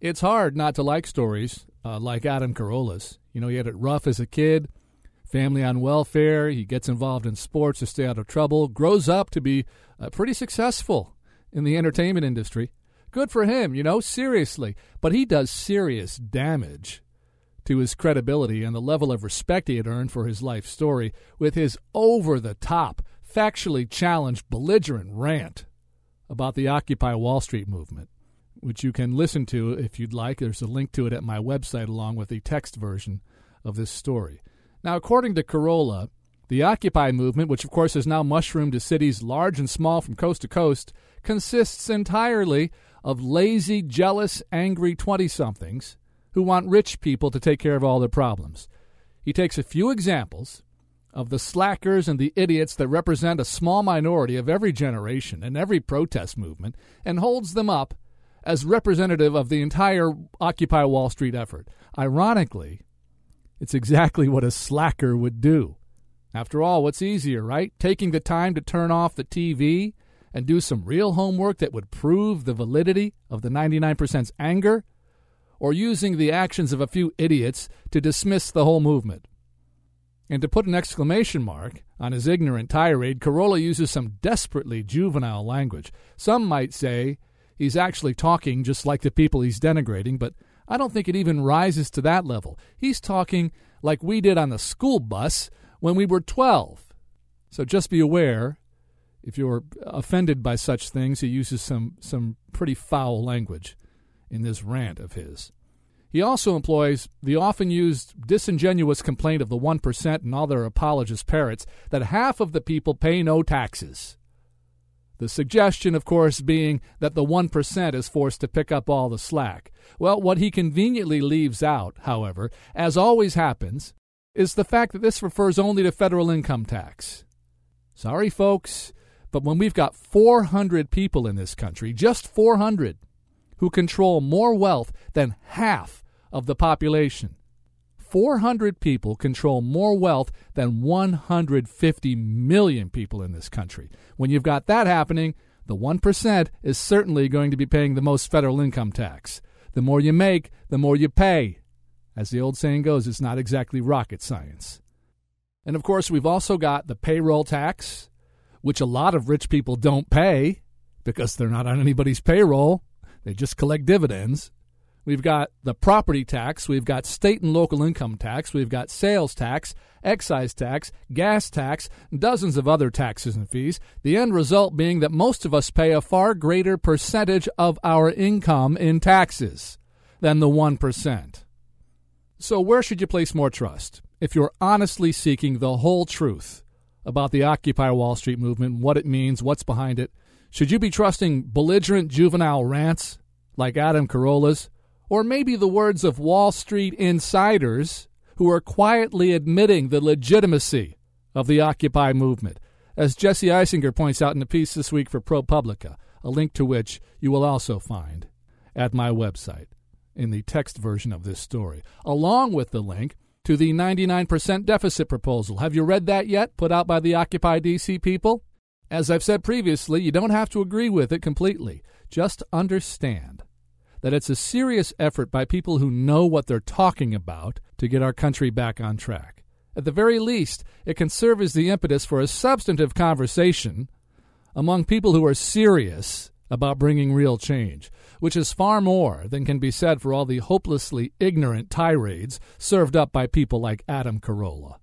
It's hard not to like stories like Adam Carolla's. You know, he had it rough as a kid, family on welfare. He gets involved in sports to stay out of trouble, grows up to be pretty successful in the entertainment industry. Good for him, you know, seriously. But he does serious damage to his credibility and the level of respect he had earned for his life story with his over-the-top, factually challenged, belligerent rant about the Occupy Wall Street movement, which you can listen to if you'd like. There's a link to it at my website along with the text version of this story. Now, according to Carolla, the Occupy movement, which of course has now mushroomed to cities large and small from coast to coast, consists entirely of lazy, jealous, angry 20-somethings who want rich people to take care of all their problems. He takes a few examples of the slackers and the idiots that represent a small minority of every generation and every protest movement and holds them up as representative of the entire Occupy Wall Street effort. Ironically, it's exactly what a slacker would do. After all, what's easier, right? Taking the time to turn off the TV and do some real homework that would prove the validity of the 99%'s anger, or using the actions of a few idiots to dismiss the whole movement. And to put an exclamation mark on his ignorant tirade, Carolla uses some desperately juvenile language. Some might say he's actually talking just like the people he's denigrating, but I don't think it even rises to that level. He's talking like we did on the school bus when we were 12. So just be aware, if you're offended by such things, he uses some pretty foul language in this rant of his. He also employs the often used disingenuous complaint of the 1% and all their apologist parrots that half of the people pay no taxes. The suggestion, of course, being that the 1% is forced to pick up all the slack. Well, what he conveniently leaves out, however, as always happens, is the fact that this refers only to federal income tax. Sorry, folks, but when we've got 400 people in this country, just 400, who control more wealth than half of the population. 400 people control more wealth than 150 million people in this country. When you've got that happening, the 1% is certainly going to be paying the most federal income tax. The more you make, the more you pay. As the old saying goes, it's not exactly rocket science. And of course, we've also got the payroll tax, which a lot of rich people don't pay because they're not on anybody's payroll. They just collect dividends. We've got the property tax. We've got state and local income tax. We've got sales tax, excise tax, gas tax, dozens of other taxes and fees. The end result being that most of us pay a far greater percentage of our income in taxes than the 1%. So where should you place more trust if you're honestly seeking the whole truth about the Occupy Wall Street movement, what it means, what's behind it? Should you be trusting belligerent juvenile rants like Adam Carolla's, or maybe the words of Wall Street insiders who are quietly admitting the legitimacy of the Occupy movement, as Jesse Eisinger points out in a piece this week for ProPublica, a link to which you will also find at my website in the text version of this story, along with the link to the 99% deficit proposal. Have you read that yet, put out by the Occupy D.C. people? As I've said previously, you don't have to agree with it completely. Just understand that it's a serious effort by people who know what they're talking about to get our country back on track. At the very least, it can serve as the impetus for a substantive conversation among people who are serious about bringing real change, which is far more than can be said for all the hopelessly ignorant tirades served up by people like Adam Carolla.